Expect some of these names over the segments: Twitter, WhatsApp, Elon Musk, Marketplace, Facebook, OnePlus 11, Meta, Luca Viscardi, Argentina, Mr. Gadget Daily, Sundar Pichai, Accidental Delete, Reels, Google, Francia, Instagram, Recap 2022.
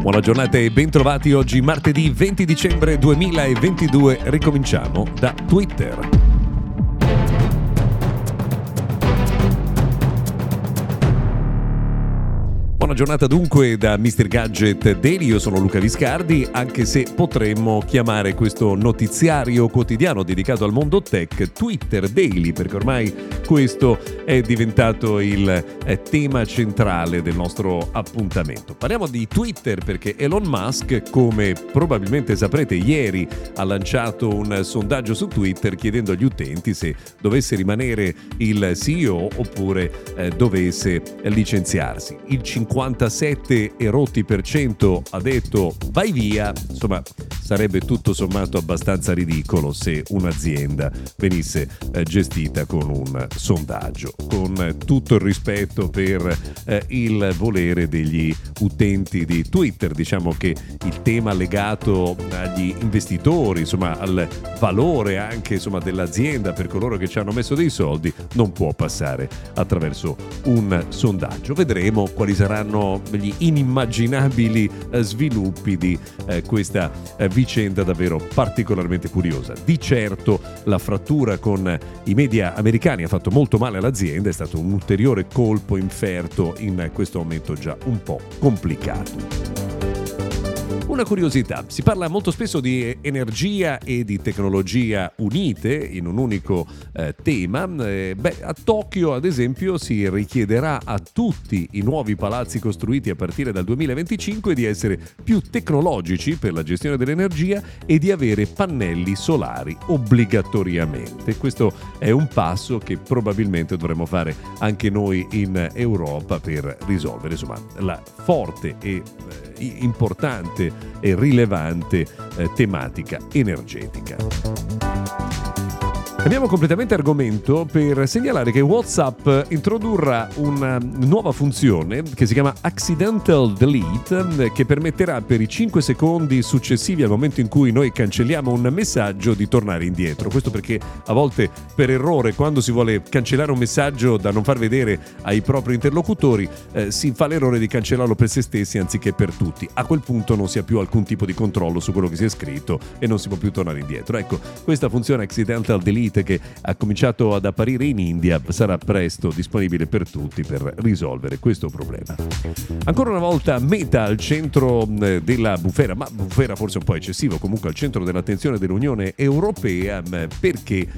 Buona giornata e bentrovati. Oggi martedì 20 dicembre 2022. Ricominciamo da Twitter. Buona giornata dunque da Mr. Gadget Daily, io sono Luca Viscardi, anche se potremmo chiamare questo notiziario quotidiano dedicato al mondo tech Twitter Daily, perché ormai questo è diventato il tema centrale del nostro appuntamento. Parliamo di Twitter perché Elon Musk, come probabilmente saprete, ieri ha lanciato un sondaggio su Twitter chiedendo agli utenti se dovesse rimanere il CEO oppure dovesse licenziarsi. Il 57% ha detto vai via. Insomma, sarebbe tutto sommato abbastanza ridicolo se un'azienda venisse gestita con un sondaggio. Con tutto il rispetto per il volere degli utenti di Twitter, diciamo che il tema legato agli investitori, insomma al valore anche insomma dell'azienda per coloro che ci hanno messo dei soldi, non può passare attraverso un sondaggio. Vedremo quali saranno gli inimmaginabili sviluppi di questa vicenda davvero particolarmente curiosa. Di certo la frattura con i media americani ha fatto molto male all'azienda, è stato un ulteriore colpo inferto in questo momento già un po' complicato. Una curiosità, si parla molto spesso di energia e di tecnologia unite in un unico tema. A Tokyo ad esempio si richiederà a tutti i nuovi palazzi costruiti a partire dal 2025 di essere più tecnologici per la gestione dell'energia e di avere pannelli solari obbligatoriamente. Questo è un passo che probabilmente dovremmo fare anche noi in Europa per risolvere insomma la forte e importante e rilevante tematica energetica. Cambiamo completamente argomento per segnalare che WhatsApp introdurrà una nuova funzione che si chiama Accidental Delete, che permetterà per i 5 secondi successivi al momento in cui noi cancelliamo un messaggio di tornare indietro. Questo perché a volte per errore, quando si vuole cancellare un messaggio da non far vedere ai propri interlocutori, si fa l'errore di cancellarlo per se stessi anziché per tutti. A quel punto non si ha più alcun tipo di controllo su quello che si è scritto e non si può più tornare indietro. Ecco, questa funzione Accidental Delete, che ha cominciato ad apparire in India, sarà presto disponibile per tutti per risolvere questo problema. Ancora una volta Meta al centro della bufera, ma bufera forse un po' eccessivo, comunque al centro dell'attenzione dell'Unione Europea, perché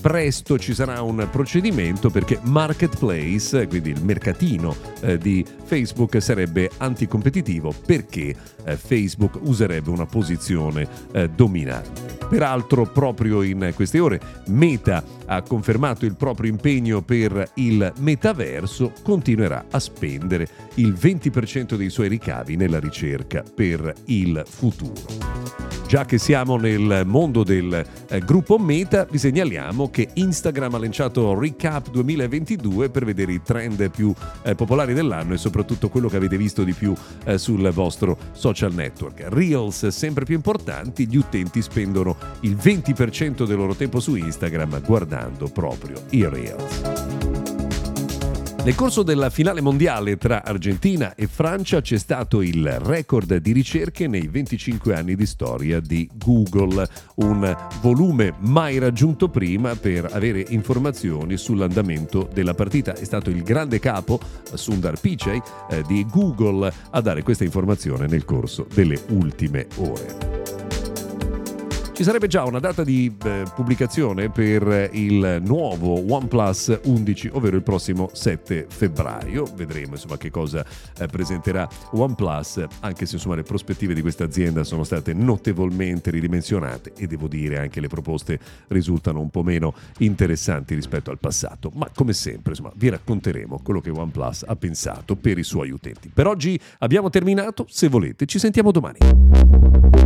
presto ci sarà un procedimento perché Marketplace, quindi il mercatino di Facebook, sarebbe anticompetitivo perché Facebook userebbe una posizione dominante. Peraltro proprio in queste ore Meta ha confermato il proprio impegno per il metaverso, continuerà a spendere il 20% dei suoi ricavi nella ricerca per il futuro. Già che siamo nel mondo del gruppo Meta, vi segnaliamo che Instagram ha lanciato Recap 2022 per vedere i trend più popolari dell'anno e soprattutto quello che avete visto di più sul vostro social network. Reels sempre più importanti, gli utenti spendono il 20% del loro tempo su Instagram guardando proprio i Reels. Nel corso della finale mondiale tra Argentina e Francia c'è stato il record di ricerche nei 25 anni di storia di Google, un volume mai raggiunto prima per avere informazioni sull'andamento della partita. È stato il grande capo Sundar Pichai di Google a dare questa informazione nel corso delle ultime ore. Ci sarebbe già una data di pubblicazione per il nuovo OnePlus 11, ovvero il prossimo 7 febbraio. Vedremo insomma che cosa presenterà OnePlus, anche se insomma le prospettive di questa azienda sono state notevolmente ridimensionate e devo dire anche le proposte risultano un po' meno interessanti rispetto al passato. Ma come sempre insomma vi racconteremo quello che OnePlus ha pensato per i suoi utenti. Per oggi abbiamo terminato, se volete ci sentiamo domani.